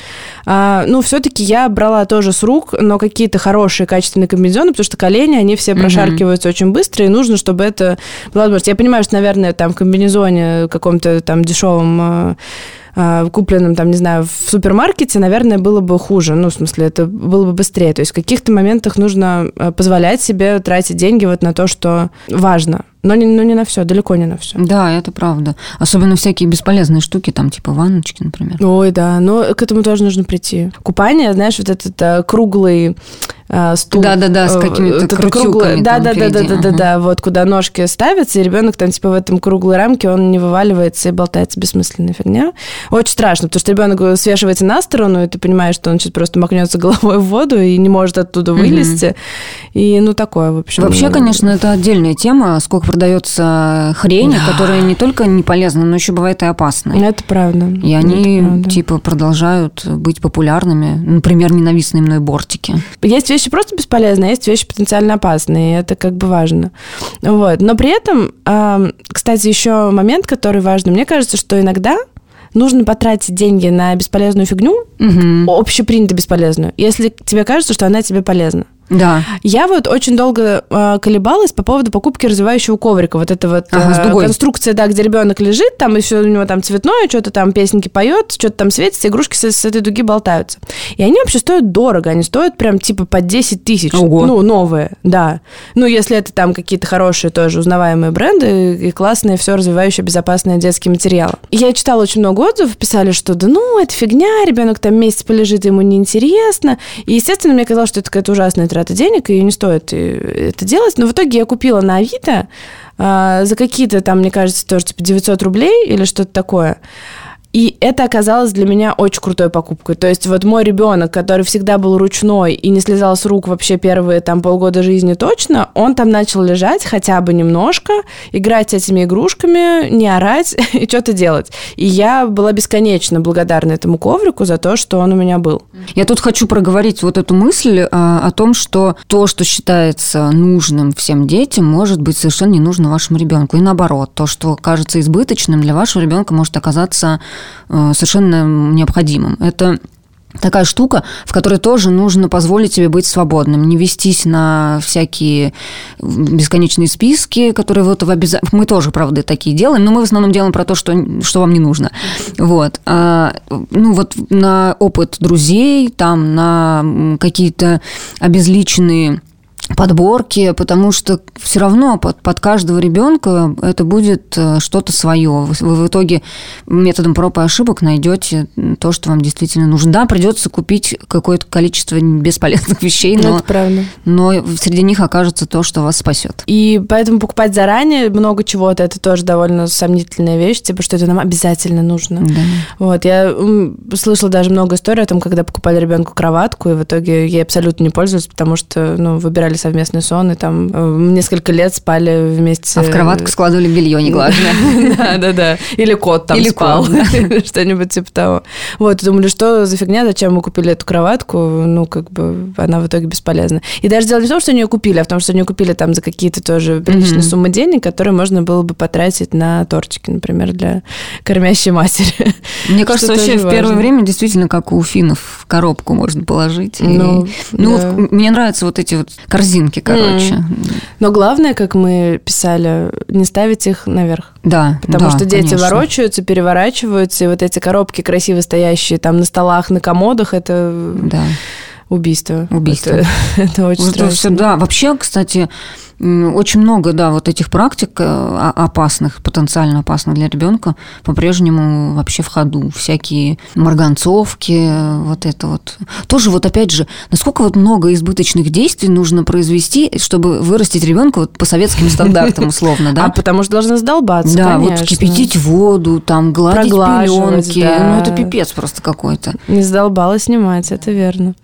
ну, все-таки я брала тоже с рук, но какие-то хорошие, качественные комбинезоны, потому что колени, они все прошаркиваются очень быстро, и нужно, чтобы это было возможно. Я понимаю, что, наверное, там в комбинезоне каком-то там дешевом, купленном, там, не знаю, в супермаркете, наверное, было бы хуже. Ну, в смысле, это было бы быстрее. То есть в каких-то моментах нужно позволять себе тратить деньги вот на то, что важно. Но не на все, далеко не на все. Да, это правда. Особенно всякие бесполезные штуки, там, типа ванночки, например. Ой, да, но к этому тоже нужно прийти. Купание, знаешь, вот этот круглый стул. Да-да-да, с какими-то крутюками. Да-да-да, вот куда ножки ставятся, и ребенок там, типа, в этом круглой рамке, он не вываливается и болтается, бессмысленная фигня. Очень страшно, потому что ребенок свешивается на сторону, и ты понимаешь, что он сейчас просто макнется головой в воду и не может оттуда вылезти. И, ну, такое, в общем. Вообще, конечно, это отдельная тема, сколько продается хрень, которая не только не полезна, но еще бывает и опасна. Это правда. И они, типа, продолжают быть популярными. Например, ненавистные мной бортики. Есть вещи просто бесполезные, есть вещи потенциально опасные, и это как бы важно. Вот. Но при этом, кстати, еще момент, который важный. Мне кажется, что иногда нужно потратить деньги на бесполезную фигню, общепринято бесполезную, если тебе кажется, что она тебе полезна. Да. Я вот очень долго колебалась по поводу покупки развивающего коврика. Вот эта вот конструкция, да, где ребенок лежит, там еще у него там цветное, что-то там песенки поет, что-то там светится, игрушки с этой дуги болтаются. И они вообще стоят дорого, они стоят прям типа под 10 тысяч. Ого. Ну, новые, да. Ну, если это там какие-то хорошие тоже узнаваемые бренды и классные, все развивающие, безопасные детские материалы. И я читала очень много отзывов, писали, что да ну, это фигня, ребенок там месяц полежит, ему неинтересно. И, естественно, мне казалось, что это какая-то ужасная трата денег, и не стоит это делать. Но в итоге я купила на Авито за какие-то там, мне кажется, тоже типа 900 рублей или что-то такое. И это оказалось для меня очень крутой покупкой. То есть вот мой ребенок, который всегда был ручной и не слезал с рук вообще первые там полгода жизни точно, он там начал лежать хотя бы немножко, играть с этими игрушками, не орать и что-то делать. И я была бесконечно благодарна этому коврику за то, что он у меня был. Я тут хочу проговорить вот эту мысль о том, что то, что считается нужным всем детям, может быть совершенно не нужно вашему ребенку. И наоборот, то, что кажется избыточным, для вашего ребенка может оказаться совершенно необходимым. Это такая штука, в которой тоже нужно позволить себе быть свободным, не вестись на всякие бесконечные списки, которые вот в обязательстве... Мы тоже, правда, такие делаем, но мы в основном делаем про то, что вам не нужно. Вот. Ну, вот на опыт друзей, там, на какие-то обезличенные подборки, потому что все равно под каждого ребенка это будет что-то свое. Вы в итоге методом проб и ошибок найдете то, что вам действительно нужно. Да, придется купить какое-то количество бесполезных вещей, но среди них окажется то, что вас спасет. И поэтому покупать заранее много чего-то, это тоже довольно сомнительная вещь, типа, что это нам обязательно нужно. Да. Вот, я слышала даже много историй о том, когда покупали ребенку кроватку, и в итоге ей абсолютно не пользовались, потому что, ну, выбирали совместный сон, и там несколько лет спали вместе. А в кроватку складывали белье, не главное. Да-да-да. Или кот там спал. Что-нибудь типа того. Вот, думали, что за фигня, зачем мы купили эту кроватку? Ну, как бы, она в итоге бесполезна. И даже дело не в том, что они ее купили, а в том, что они ее купили там за какие-то тоже приличные суммы денег, которые можно было бы потратить на тортики, например, для кормящей матери. Мне кажется, вообще в первое время действительно, как у финнов, коробку можно положить. Ну, мне нравятся вот эти вот корзинки, короче. Но главное, как мы писали, не ставить их наверх. Да, потому что дети ворочаются, переворачиваются, и вот эти коробки красиво стоящие там на столах, на комодах, это убийство. Это очень страшно. Все, да. Вообще, кстати, очень много, да, вот этих практик опасных, потенциально опасных для ребенка по-прежнему вообще в ходу. Всякие марганцовки, вот это вот. Тоже вот опять же, насколько вот много избыточных действий нужно произвести, чтобы вырастить ребенка вот по советским стандартам условно, да? А потому что должна задолбаться, да, конечно. Вот кипятить воду, там, гладить пеленки. Да. Ну, это пипец просто какой-то. Не задолбала снимать, это верно.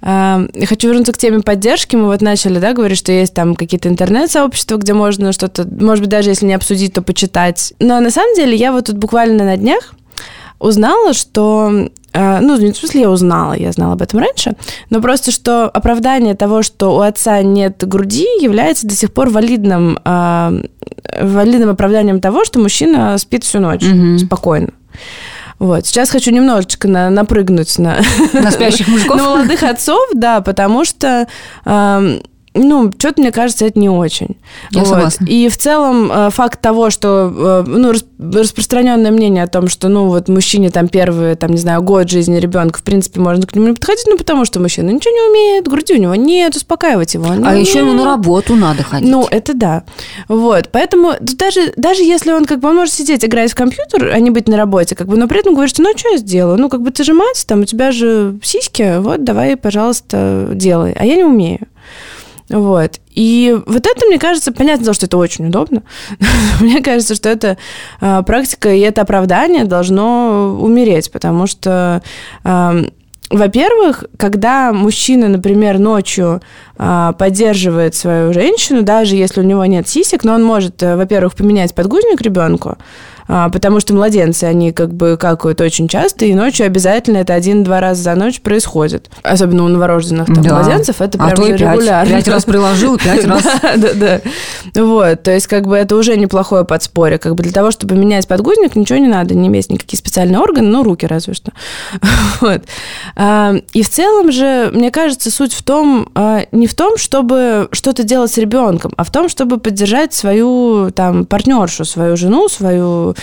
Хочу вернуться к теме поддержки. Мы вот начали, да, говорить, что есть там какие-то интернет-сообщества, где можно что-то, может быть, даже если не обсудить, то почитать. Но на самом деле я вот тут буквально на днях узнала, что... Ну, в смысле, я знала об этом раньше, но просто, что оправдание того, что у отца нет груди, является до сих пор валидным оправданием того, что мужчина спит всю ночь спокойно. Вот. Сейчас хочу немножечко напрыгнуть на спящих мужиков. На молодых отцов, да, потому что... ну, что-то, мне кажется, это не очень. Я согласна. И в целом факт того, что, ну, распространенное мнение о том, что, ну, вот мужчине там первый, там, не знаю, год жизни ребенка, в принципе, можно к нему не подходить, ну, потому что мужчина ничего не умеет, груди у него нет, успокаивать его нет. А еще ему на работу надо ходить. Ну, это да. Вот, поэтому даже если он, как бы, он может сидеть, играть в компьютер, а не быть на работе, как бы, но при этом говорит, что, ну, что я сделаю? Ну, как бы, ты же мать, там, у тебя же сиськи, вот, давай, пожалуйста, делай. А я не умею. Вот. И вот это, мне кажется, понятно, что это очень удобно. Мне кажется, что эта практика и это оправдание должно умереть, потому что, во-первых, когда мужчина, например, ночью поддерживает свою женщину, даже если у него нет сисек, но он может, во-первых, поменять подгузник ребенку, потому что младенцы, они как бы какают очень часто, и ночью обязательно это 1-2 раза за ночь происходит. Особенно у новорожденных там, да. младенцев, это прям регулярно. 5 раз приложил, 5 раз. Да. Вот, то есть как бы это уже неплохое подспорье. Как бы для того, чтобы менять подгузник, ничего не надо, не иметь никакие специальные органы, ну, руки разве что. Вот. И в целом же, мне кажется, суть в том, не в том, чтобы что-то делать с ребенком, а в том, чтобы поддержать свою там партнершу, свою жену, свою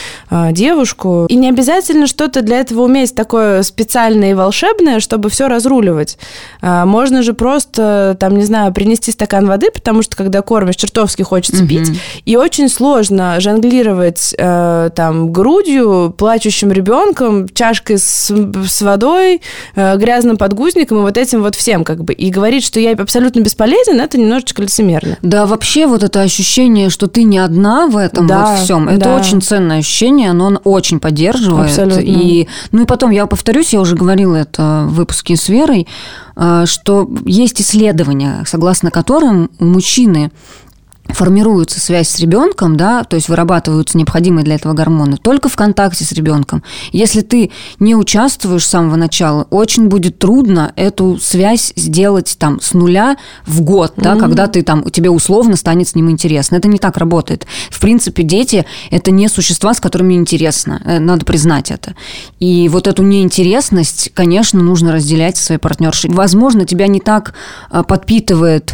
девушку. И не обязательно что-то для этого уметь такое специальное и волшебное, чтобы все разруливать. Можно же просто, там, не знаю, принести стакан воды, потому что, когда кормишь, чертовски хочется пить. И очень сложно жонглировать там грудью, плачущим ребенком, чашкой с водой, грязным подгузником и вот этим вот всем, как бы. И говорить, что я абсолютно бесполезен, это немножечко лицемерно. Да, вообще вот это ощущение, что ты не одна в этом вот всем, это очень ценное ощущение, но он очень поддерживает. Абсолютно. И, ну и потом, я повторюсь, я уже говорила это в выпуске с Верой, что есть исследования, согласно которым у мужчины формируется связь с ребенком, да, то есть вырабатываются необходимые для этого гормоны только в контакте с ребенком. Если ты не участвуешь с самого начала, очень будет трудно эту связь сделать там с нуля в год, да, когда ты там, тебе условно станет с ним интересно. Это не так работает. В принципе, дети – это не существа, с которыми интересно. Надо признать это. И вот эту неинтересность, конечно, нужно разделять со своей партнершей. Возможно, тебя не так подпитывает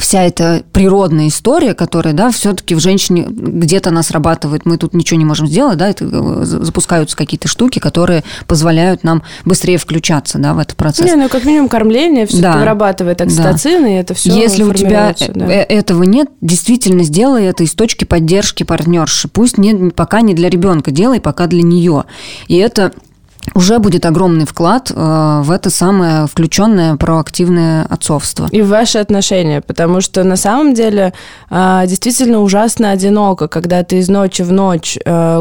вся эта природная история, которая, да, все-таки в женщине где-то она срабатывает, мы тут ничего не можем сделать, да, это запускаются какие-то штуки, которые позволяют нам быстрее включаться, да, в этот процесс. Не, ну, как минимум, кормление все это вырабатывает окситоцин, и это все если у тебя этого нет, действительно сделай это из точки поддержки партнерши. Пусть не, пока не для ребенка, делай пока для нее. И это уже будет огромный вклад в это самое включенное проактивное отцовство. И в ваши отношения, потому что на самом деле действительно ужасно одиноко, когда ты из ночи в ночь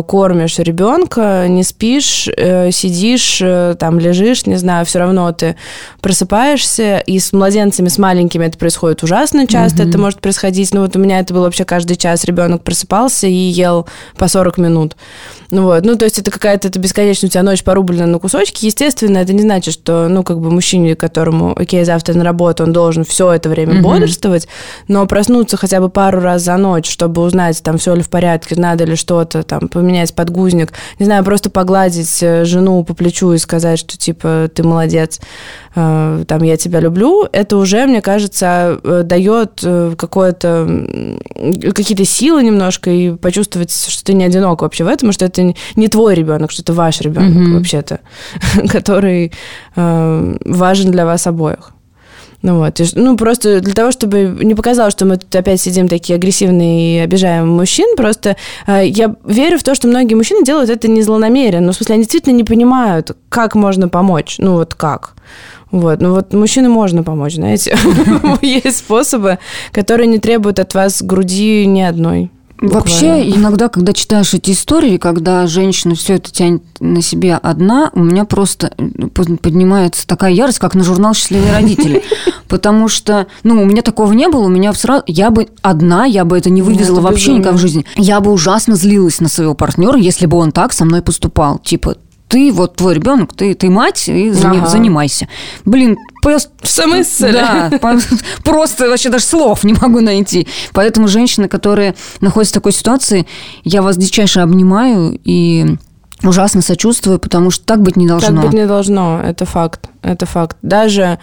кормишь ребенка, не спишь, сидишь, там лежишь, не знаю, все равно ты просыпаешься, и с младенцами, с маленькими это происходит ужасно часто, это может происходить, ну вот у меня это было вообще каждый час, ребенок просыпался и ел по 40 минут. Ну вот, ну то есть это какая-то бесконечная у тебя ночь порублена на кусочки, естественно, это не значит, что, ну как бы мужчине, которому, окей, завтра на работу, он должен все это время бодрствовать, но проснуться хотя бы пару раз за ночь, чтобы узнать, там все ли в порядке, надо ли что-то, там поменять подгузник, не знаю, просто погладить жену по плечу и сказать, что типа ты молодец, там я тебя люблю, это уже, мне кажется, дает какие-то силы немножко и почувствовать, что ты не одинок вообще в этом, что это не твой ребенок, что это ваш ребенок вообще-то, который важен для вас обоих. Ну вот, ну просто для того, чтобы не показалось, что мы тут опять сидим такие агрессивные и обижаем мужчин, просто я верю в то, что многие мужчины делают это не злонамеренно, ну в смысле, они действительно не понимают, как можно помочь, ну вот как. Вот, ну вот мужчинам можно помочь, знаете, есть способы, которые не требуют от вас груди ни одной. Вообще, иногда, когда читаешь эти истории, когда женщина все это тянет на себе одна, у меня просто поднимается такая ярость, как на журнал «Счастливые родители». Потому что, ну, у меня такого не было, у меня сразу... Я бы одна, я бы это не вывезла вообще никак в жизни. Я бы ужасно злилась на своего партнера, если бы он так со мной поступал. Типа, ты, вот твой ребенок, ты мать, и занимайся. Блин, в смысле? Да, просто вообще даже слов не могу найти. Поэтому женщины, которые находятся в такой ситуации, я вас дичайше обнимаю и ужасно сочувствую, потому что так быть не должно. Так быть не должно, это факт. Даже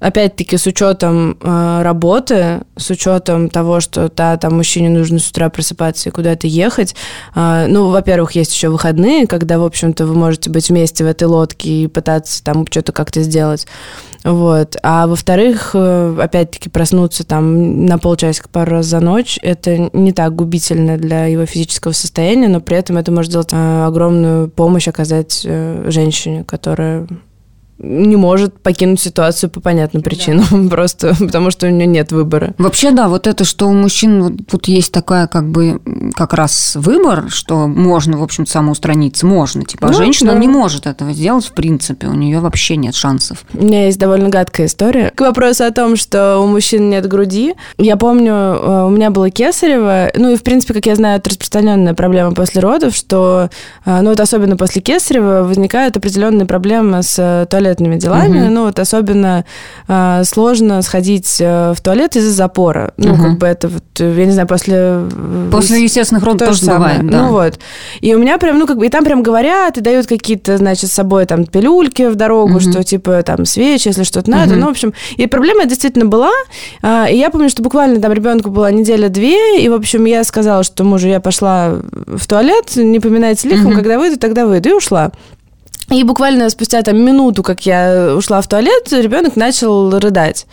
опять-таки, с учетом работы, с учетом того, что да, там мужчине нужно с утра просыпаться и куда-то ехать. Ну, во-первых, есть еще выходные, когда, в общем-то, вы можете быть вместе в этой лодке и пытаться там что-то как-то сделать. Вот. А во-вторых, опять-таки, проснуться там на полчасика пару раз за ночь, это не так губительно для его физического состояния, но при этом это может сделать огромную помощь оказать женщине, которая не может покинуть ситуацию по понятным причинам, да. Просто потому что у нее нет выбора. Вообще, да, вот это, что у мужчин вот, тут есть такая как бы как раз выбор, что можно, в общем-то, самоустраниться, можно. Типа, ну, а женщина да. не может этого сделать, в принципе, у нее вообще нет шансов. У меня есть довольно гадкая история. К вопросу о том, что у мужчин нет груди. Я помню, у меня было кесарево, ну и, в принципе, как я знаю, это распространенная проблема после родов, что, ну вот особенно после кесарева возникают определенные проблемы с туалетом, делами, ну вот особенно сложно сходить в туалет из-за запора, ну как бы это вот, я не знаю, после естественных родов тоже бывает, да. Ну вот, и у меня прям, ну как бы, и там прям говорят, и дают какие-то, значит, с собой там пилюльки в дорогу, что типа там свечи, если что-то надо, ну в общем, и проблема действительно была, и я помню, что буквально там ребенку была 1-2 недели, и в общем я сказала, что мужу, я пошла в туалет, не поминайте лихом, когда выйду, тогда выйду, и ушла. И буквально спустя там минуту, как я ушла в туалет, ребенок начал рыдать.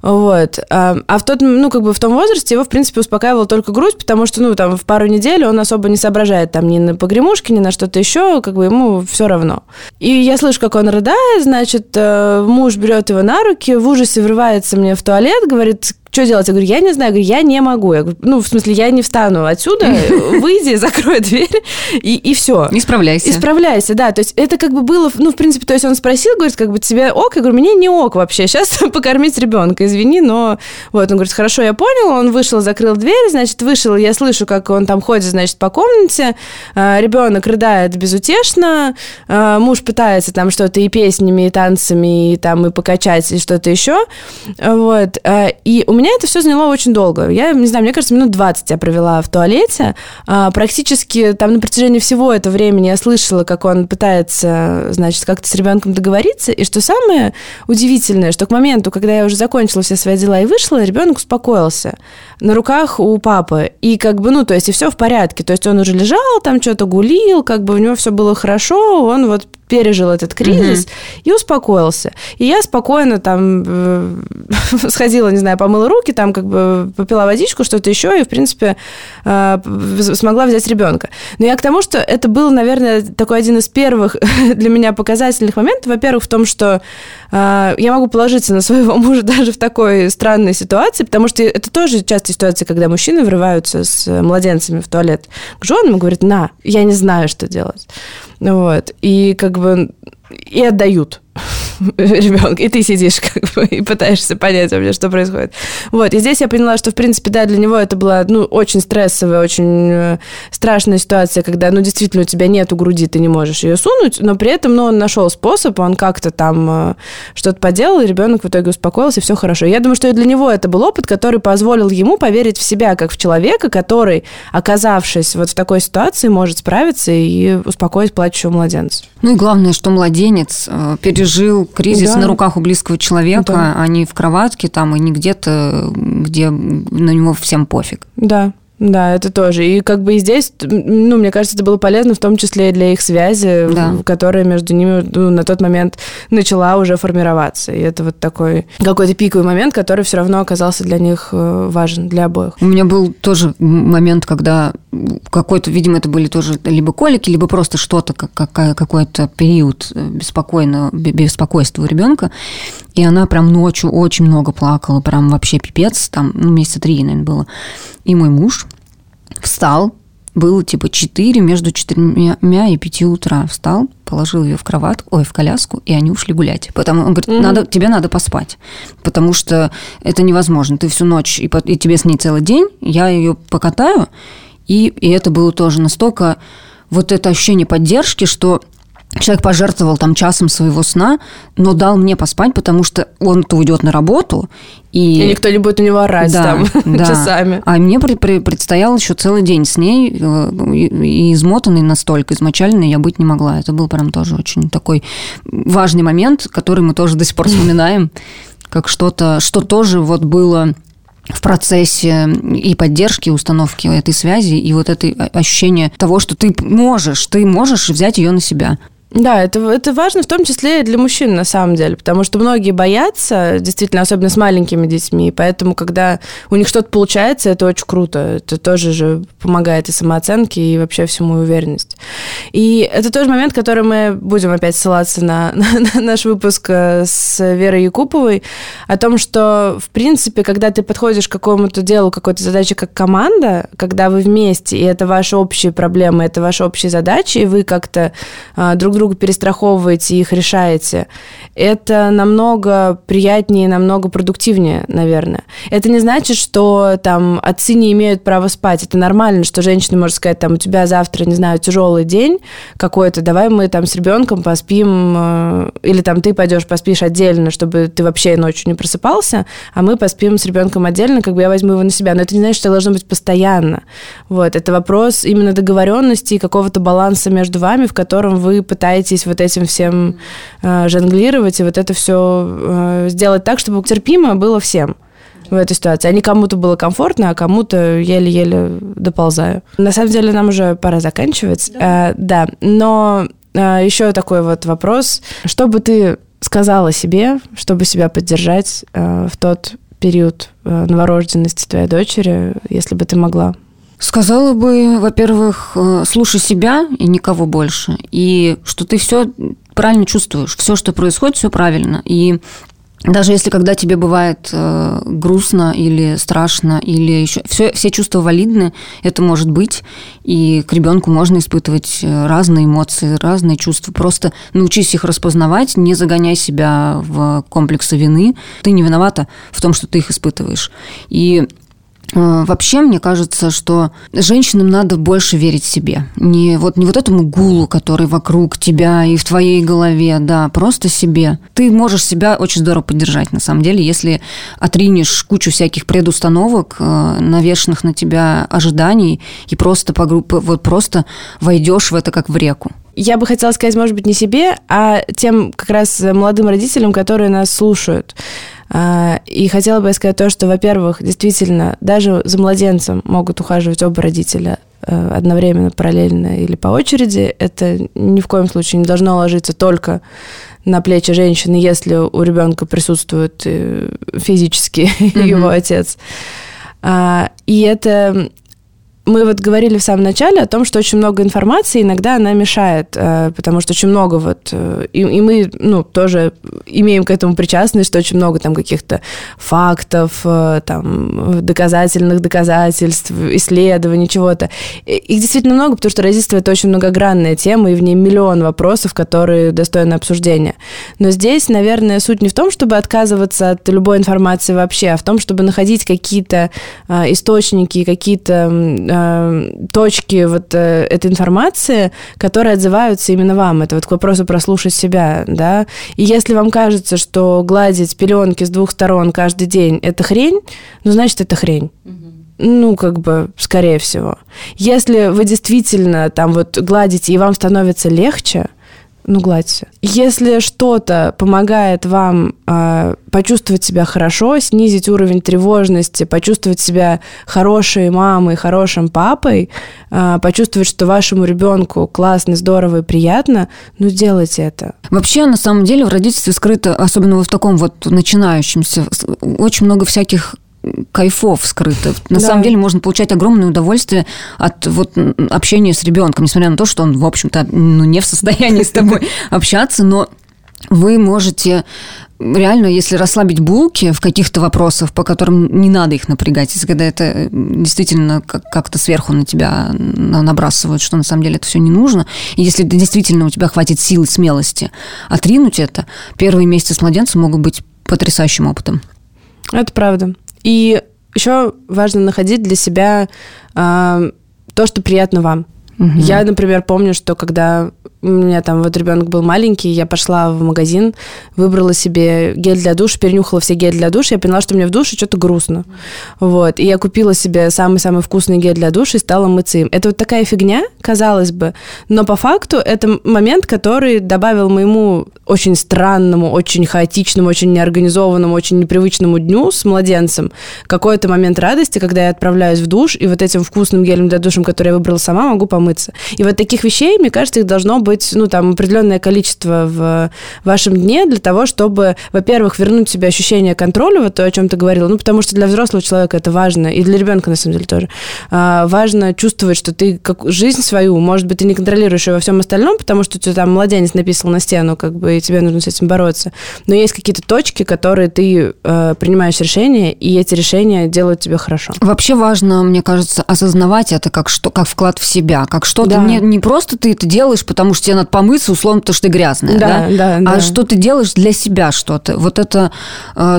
Вот. А в тот, ну, как бы в том возрасте его, в принципе, успокаивала только грудь, потому что, ну, там, в пару недель он особо не соображает там ни на погремушки, ни на что-то еще, как бы ему все равно. И я слышу, как он рыдает, значит, муж берет его на руки, в ужасе врывается мне в туалет, говорит: что делать? Я говорю, я не знаю, я говорю, я не могу. Я говорю, ну, в смысле, я не встану отсюда, выйди, закрой дверь, и все. Исправляйся. Исправляйся, да. То есть это как бы было, ну, в принципе, то есть он спросил, говорит, как бы тебе ок? Я говорю, мне не ок вообще, сейчас покормить ребенка, извини, но... Вот, он говорит, хорошо, я понял, он вышел, закрыл дверь, значит, вышел, я слышу, как он там ходит, значит, по комнате, ребенок рыдает безутешно, муж пытается там что-то и песнями, и танцами, и там, и покачать, и что-то еще. Вот. И у меня это все заняло очень долго. Я, не знаю, мне кажется, минут 20 я провела в туалете. Практически там на протяжении всего этого времени я слышала, как он пытается, значит, как-то с ребенком договориться. И что самое удивительное, что к моменту, когда я уже закончила все свои дела и вышла, ребенок успокоился на руках у папы. И как бы, ну, то есть, и все в порядке. То есть, он уже лежал, там что-то гулил, как бы у него все было хорошо, он вот пережил этот кризис и успокоился. И я спокойно там сходила, не знаю, помыла руки, там как бы попила водичку, что-то еще, и, в принципе, смогла взять ребенка. Но я к тому, что это был, наверное, такой один из первых для меня показательных моментов. Во-первых, в том, что я могу положиться на своего мужа даже в такой странной ситуации, потому что это тоже частая ситуация, когда мужчины врываются с младенцами в туалет к женам и говорят: на, я не знаю, что делать. Вот. И как бы и отдают ребенка, и ты сидишь как бы и пытаешься понять вообще, что происходит. Вот, и здесь я поняла, что, в принципе, да, для него это была, ну, очень стрессовая, очень страшная ситуация, когда, ну, действительно, у тебя нету груди, ты не можешь ее сунуть, но при этом, ну, он нашел способ, он как-то там что-то поделал, и ребенок в итоге успокоился, и все хорошо. Я думаю, что и для него это был опыт, который позволил ему поверить в себя, как в человека, который, оказавшись вот в такой ситуации, может справиться и успокоить плачущего младенца. Ну, и главное, что младенец пережил кризис на руках у близкого человека, а не в кроватке там, и не где-то, где на него всем пофиг. Да. Да, это тоже. И как бы и здесь, ну, мне кажется, это было полезно в том числе и для их связи, которая между ними, ну, на тот момент начала уже формироваться. И это вот такой какой-то пиковый момент, который все равно оказался для них важен, для обоих. У меня был тоже момент, когда какой-то, видимо, это были тоже либо колики, либо просто что-то, какой-то период беспокойства у ребенка. И она прям ночью очень много плакала, прям вообще пипец, там, ну, месяца 3, наверное, было. И мой муж встал, было типа 4, между 4 и 5 утра встал, положил ее в кроватку, в коляску, и они ушли гулять. Потому он говорит, тебе надо поспать, потому что это невозможно. Ты всю ночь, и тебе с ней целый день, я ее покатаю. И это было тоже настолько вот это ощущение поддержки, что... Человек пожертвовал там часом своего сна, но дал мне поспать, потому что он-то уйдет на работу. И никто не будет у него орать часами. А мне предстоял еще целый день с ней, и измотанной настолько, измочаленной я быть не могла. Это был прям тоже очень такой важный момент, который мы тоже до сих пор вспоминаем. как что-то, что тоже вот было в процессе и поддержки, установки этой связи, и вот это ощущение того, что ты можешь взять ее на себя. Да, это важно в том числе и для мужчин, на самом деле, потому что многие боятся, действительно, особенно с маленькими детьми, поэтому, когда у них что-то получается, это очень круто, это тоже же помогает и самооценке, и вообще всему, и уверенность. И это тоже момент, который мы будем опять ссылаться на наш выпуск с Верой Якуповой, о том, что, в принципе, когда ты подходишь к какому-то делу, какой-то задаче как команда, когда вы вместе, и это ваши общие проблемы, это ваши общие задачи, и вы как-то друг друга перестраховываете и их решаете, это намного приятнее, намного продуктивнее, наверное. Это не значит, что там отцы не имеют права спать. Это нормально, что женщина может сказать, там, у тебя завтра, не знаю, тяжелый день какой-то, давай мы там с ребенком поспим, или там ты пойдешь поспишь отдельно, чтобы ты вообще ночью не просыпался, а мы поспим с ребенком отдельно, как бы я возьму его на себя. Но это не значит, что это должно быть постоянно. Вот. Это вопрос именно договоренности и какого-то баланса между вами, в котором вы пытаетесь вот этим всем жонглировать и вот это все сделать так, чтобы терпимо было всем в этой ситуации. А не кому-то было комфортно, а кому-то еле-еле доползаю. На самом деле нам уже пора заканчивать. Да, да. Но еще такой вот вопрос. Что бы ты сказала себе, чтобы себя поддержать в тот период новорожденности твоей дочери, если бы ты могла? Сказала бы, во-первых, слушай себя и никого больше, и что ты все правильно чувствуешь, все, что происходит, все правильно. И даже если когда тебе бывает грустно или страшно, или еще все чувства валидны, это может быть, и к ребенку можно испытывать разные эмоции, разные чувства. Просто научись их распознавать, не загоняй себя в комплексы вины. Ты не виновата в том, что ты их испытываешь. И вообще, мне кажется, что женщинам надо больше верить себе. Не вот этому гулу, который вокруг тебя и в твоей голове, да, просто себе. Ты можешь себя очень здорово поддержать, на самом деле, если отринешь кучу всяких предустановок, навешенных на тебя ожиданий, и просто войдешь в это как в реку. Я бы хотела сказать, может быть, не себе, а тем как раз молодым родителям, которые нас слушают. И хотела бы я сказать то, что, во-первых, действительно, даже за младенцем могут ухаживать оба родителя одновременно, параллельно или по очереди. Это ни в коем случае не должно ложиться только на плечи женщины, если у ребенка присутствует физически его отец. И это... Мы вот говорили в самом начале о том, что очень много информации, иногда она мешает, потому что очень много вот... И мы, тоже имеем к этому причастность, что очень много там каких-то фактов, там, доказательных доказательств, исследований, чего-то. Их действительно много, потому что родительство – это очень многогранная тема, и в ней миллион вопросов, которые достойны обсуждения. Но здесь, наверное, суть не в том, чтобы отказываться от любой информации вообще, а в том, чтобы находить какие-то источники, какие-то... точки вот этой информации, которые отзываются именно вам. Это вот к вопросу про слушать себя, да. И если вам кажется, что гладить пеленки с двух сторон каждый день – это хрень, значит, это хрень. Скорее всего. Если вы действительно там вот гладите, и вам становится легче, гладьте. Если что-то помогает вам почувствовать себя хорошо, снизить уровень тревожности, почувствовать себя хорошей мамой, хорошим папой, почувствовать, что вашему ребенку классно, здорово и приятно, делайте это. Вообще, на самом деле, в родительстве скрыто, особенно в таком вот начинающемся, очень много всяких кайфов скрыто. На самом деле можно получать огромное удовольствие от общения с ребенком, несмотря на то, что он, в общем-то, не в состоянии с тобой общаться, но вы можете реально, если расслабить булки в каких-то вопросах, по которым не надо их напрягать, если когда это действительно как-то сверху на тебя набрасывают, что на самом деле это все не нужно, и если действительно у тебя хватит сил и смелости отринуть это, первые месяцы с младенцем могут быть потрясающим опытом. Это правда. И еще важно находить для себя то, что приятно вам. Угу. Я, например, помню, что когда у меня там вот ребенок был маленький, я пошла в магазин, выбрала себе гель для душа, перенюхала все гель для душа, я поняла, что мне в душе что-то грустно. Вот. И я купила себе самый-самый вкусный гель для душа и стала мыться им. Это вот такая фигня, казалось бы, но по факту это момент, который добавил моему очень странному, очень хаотичному, очень неорганизованному, очень непривычному дню с младенцем какой-то момент радости, когда я отправляюсь в душ, и вот этим вкусным гелем для душа, который я выбрала сама, могу помыть. И вот таких вещей, мне кажется, их должно быть, ну, там, определенное количество в вашем дне для того, чтобы, во-первых, вернуть себе ощущение контроля, вот то, о чем ты говорила, ну, потому что для взрослого человека это важно, и для ребенка, на самом деле, тоже. Важно чувствовать, что ты как жизнь свою, может быть, ты не контролируешь ее во всем остальном, потому что тебе там младенец написал на стену, как бы, и тебе нужно с этим бороться. Но есть какие-то точки, которые ты принимаешь решения, и эти решения делают тебе хорошо. Вообще важно, мне кажется, осознавать это как, что, как вклад в себя, как что-то, да. Не просто ты это делаешь, потому что тебе надо помыться, условно, потому что ты грязная, да? что ты делаешь для себя что-то. Вот это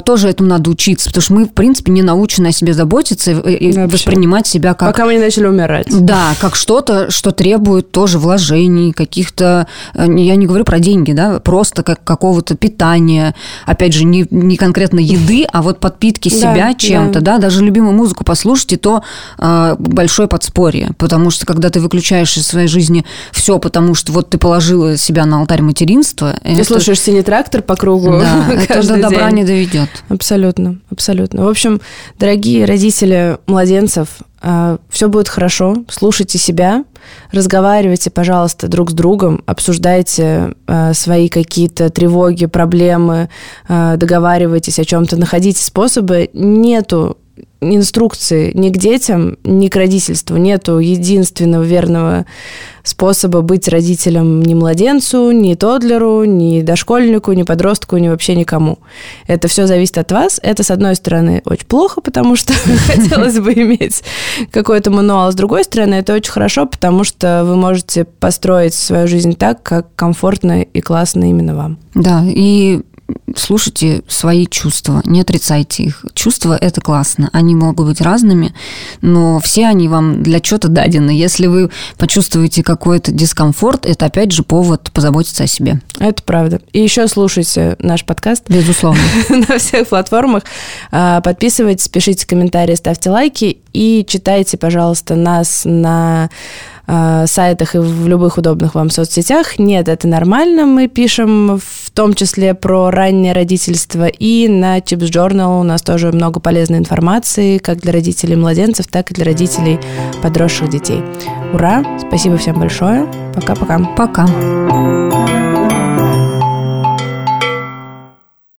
тоже этому надо учиться, потому что мы, в принципе, не научены о себе заботиться и воспринимать себя как... Пока мы не начали умирать. Да, как что-то, что требует тоже вложений, каких-то... Я не говорю про деньги, да, просто как какого-то питания, опять же, не конкретно еды, а вот подпитки себя чем-то, да, даже любимую музыку послушать, и то большое подспорье, потому что, когда ты выключаешь из своей жизни все, потому что вот ты положила себя на алтарь материнства. Ты слушаешь синий трактор по кругу. Да, это до добра не доведет. Абсолютно, абсолютно. В общем, дорогие родители младенцев, все будет хорошо, слушайте себя, разговаривайте, пожалуйста, друг с другом, обсуждайте свои какие-то тревоги, проблемы, договаривайтесь о чем-то, находите способы. Нету инструкции ни к детям, ни к родительству. Нету единственного верного способа быть родителем ни младенцу, ни тоддлеру, ни дошкольнику, ни подростку, ни вообще никому. Это все зависит от вас. Это, с одной стороны, очень плохо, потому что хотелось бы иметь какой-то мануал. С другой стороны, это очень хорошо, потому что вы можете построить свою жизнь так, как комфортно и классно именно вам. Да, и... Слушайте свои чувства, не отрицайте их. Чувства – это классно. Они могут быть разными, но все они вам для чего-то дадены. Если вы почувствуете какой-то дискомфорт, это, опять же, повод позаботиться о себе. Это правда. И еще слушайте наш подкаст. Безусловно. На всех платформах. Подписывайтесь, пишите комментарии, ставьте лайки и читайте, пожалуйста, нас на... сайтах и в любых удобных вам соцсетях. Нет, это нормально. Мы пишем в том числе про раннее родительство. И на Chips Journal у нас тоже много полезной информации, как для родителей младенцев, так и для родителей подросших детей. Ура! Спасибо всем большое. Пока-пока. Пока.